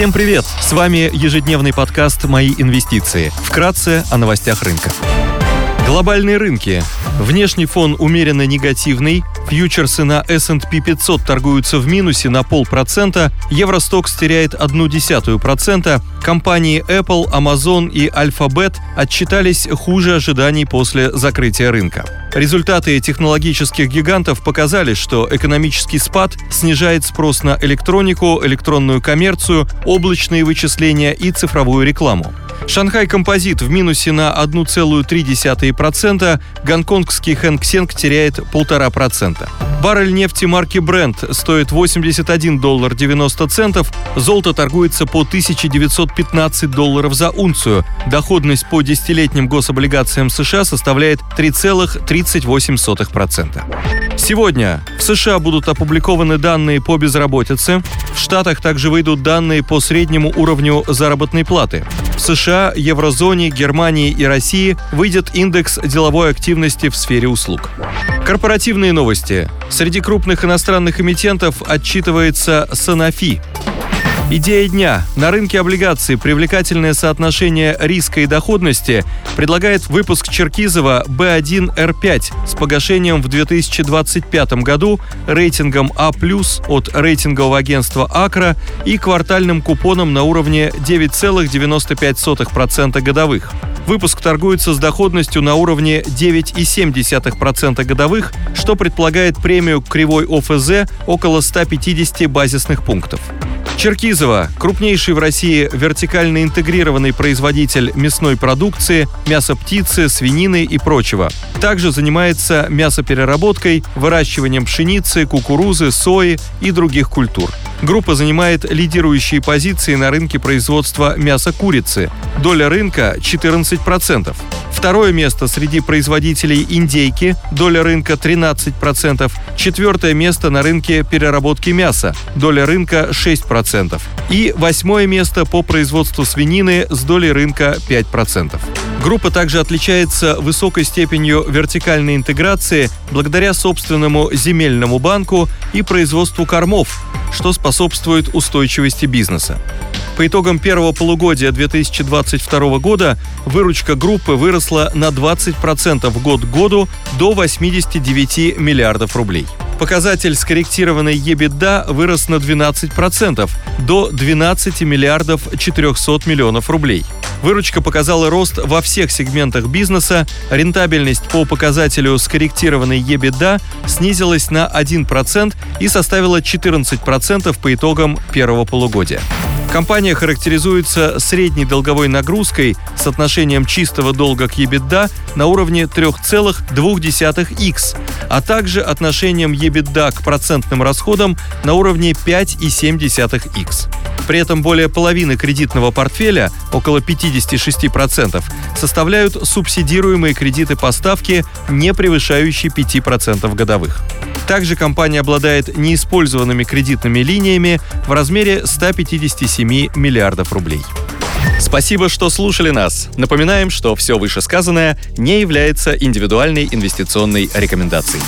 Всем привет! С вами ежедневный подкаст «Мои инвестиции». Вкратце о новостях рынка. Глобальные рынки. Внешний фон умеренно негативный. Фьючерсы на S&P 500 торгуются в минусе на 0,5%. Евросток теряет 0,1%. Компании Apple, Amazon и Alphabet отчитались хуже ожиданий после закрытия рынка. Результаты технологических гигантов показали, что экономический спад снижает спрос на электронику, электронную коммерцию, облачные вычисления и цифровую рекламу. Шанхай Композит в минусе на 1,3%, гонконгский Hang Seng теряет 1,5%. Баррель нефти марки Brent стоит $81.90, золото торгуется по $1915 за унцию, доходность по десятилетним гособлигациям США составляет 3,38%. Сегодня в США будут опубликованы данные по безработице, в Штатах также выйдут данные по среднему уровню заработной платы. В США, еврозоне, Германии и России выйдет индекс деловой активности в сфере услуг. Корпоративные новости. Среди крупных иностранных эмитентов отчитывается Sanofi. Идея дня. На рынке облигаций привлекательное соотношение риска и доходности предлагает выпуск Черкизово B1R5 с погашением в 2025 году, рейтингом А+ от рейтингового агентства АКРА и квартальным купоном на уровне 9,95% годовых. Выпуск торгуется с доходностью на уровне 9,7% годовых, что предполагает премию к кривой ОФЗ около 150 базисных пунктов. Черкизово – крупнейший в России вертикально интегрированный производитель мясной продукции, мяса птицы, свинины и прочего. Также занимается мясопереработкой, выращиванием пшеницы, кукурузы, сои и других культур. Группа занимает лидирующие позиции на рынке производства мяса курицы. Доля рынка – 14%. Второе место среди производителей индейки, доля рынка 13%. Четвертое место на рынке переработки мяса, доля рынка 6%. И восьмое место по производству свинины с долей рынка 5%. Группа также отличается высокой степенью вертикальной интеграции благодаря собственному земельному банку и производству кормов, что способствует устойчивости бизнеса. По итогам первого полугодия 2022 года выручка группы выросла на 20% год к году до 89 миллиардов рублей. Показатель скорректированной EBITDA вырос на 12% до 12 миллиардов 400 миллионов рублей. Выручка показала рост во всех сегментах бизнеса, рентабельность по показателю скорректированной EBITDA снизилась на 1% и составила 14% по итогам первого полугодия. Компания характеризуется средней долговой нагрузкой с соотношением чистого долга к EBITDA на уровне 3,2х, а также отношением EBITDA к процентным расходам на уровне 5,7х. При этом более половины кредитного портфеля, около 56%, составляют субсидируемые кредиты по ставке, не превышающей 5% годовых. Также компания обладает неиспользованными кредитными линиями в размере 157 миллиардов рублей. Спасибо, что слушали нас. Напоминаем, что все вышесказанное не является индивидуальной инвестиционной рекомендацией.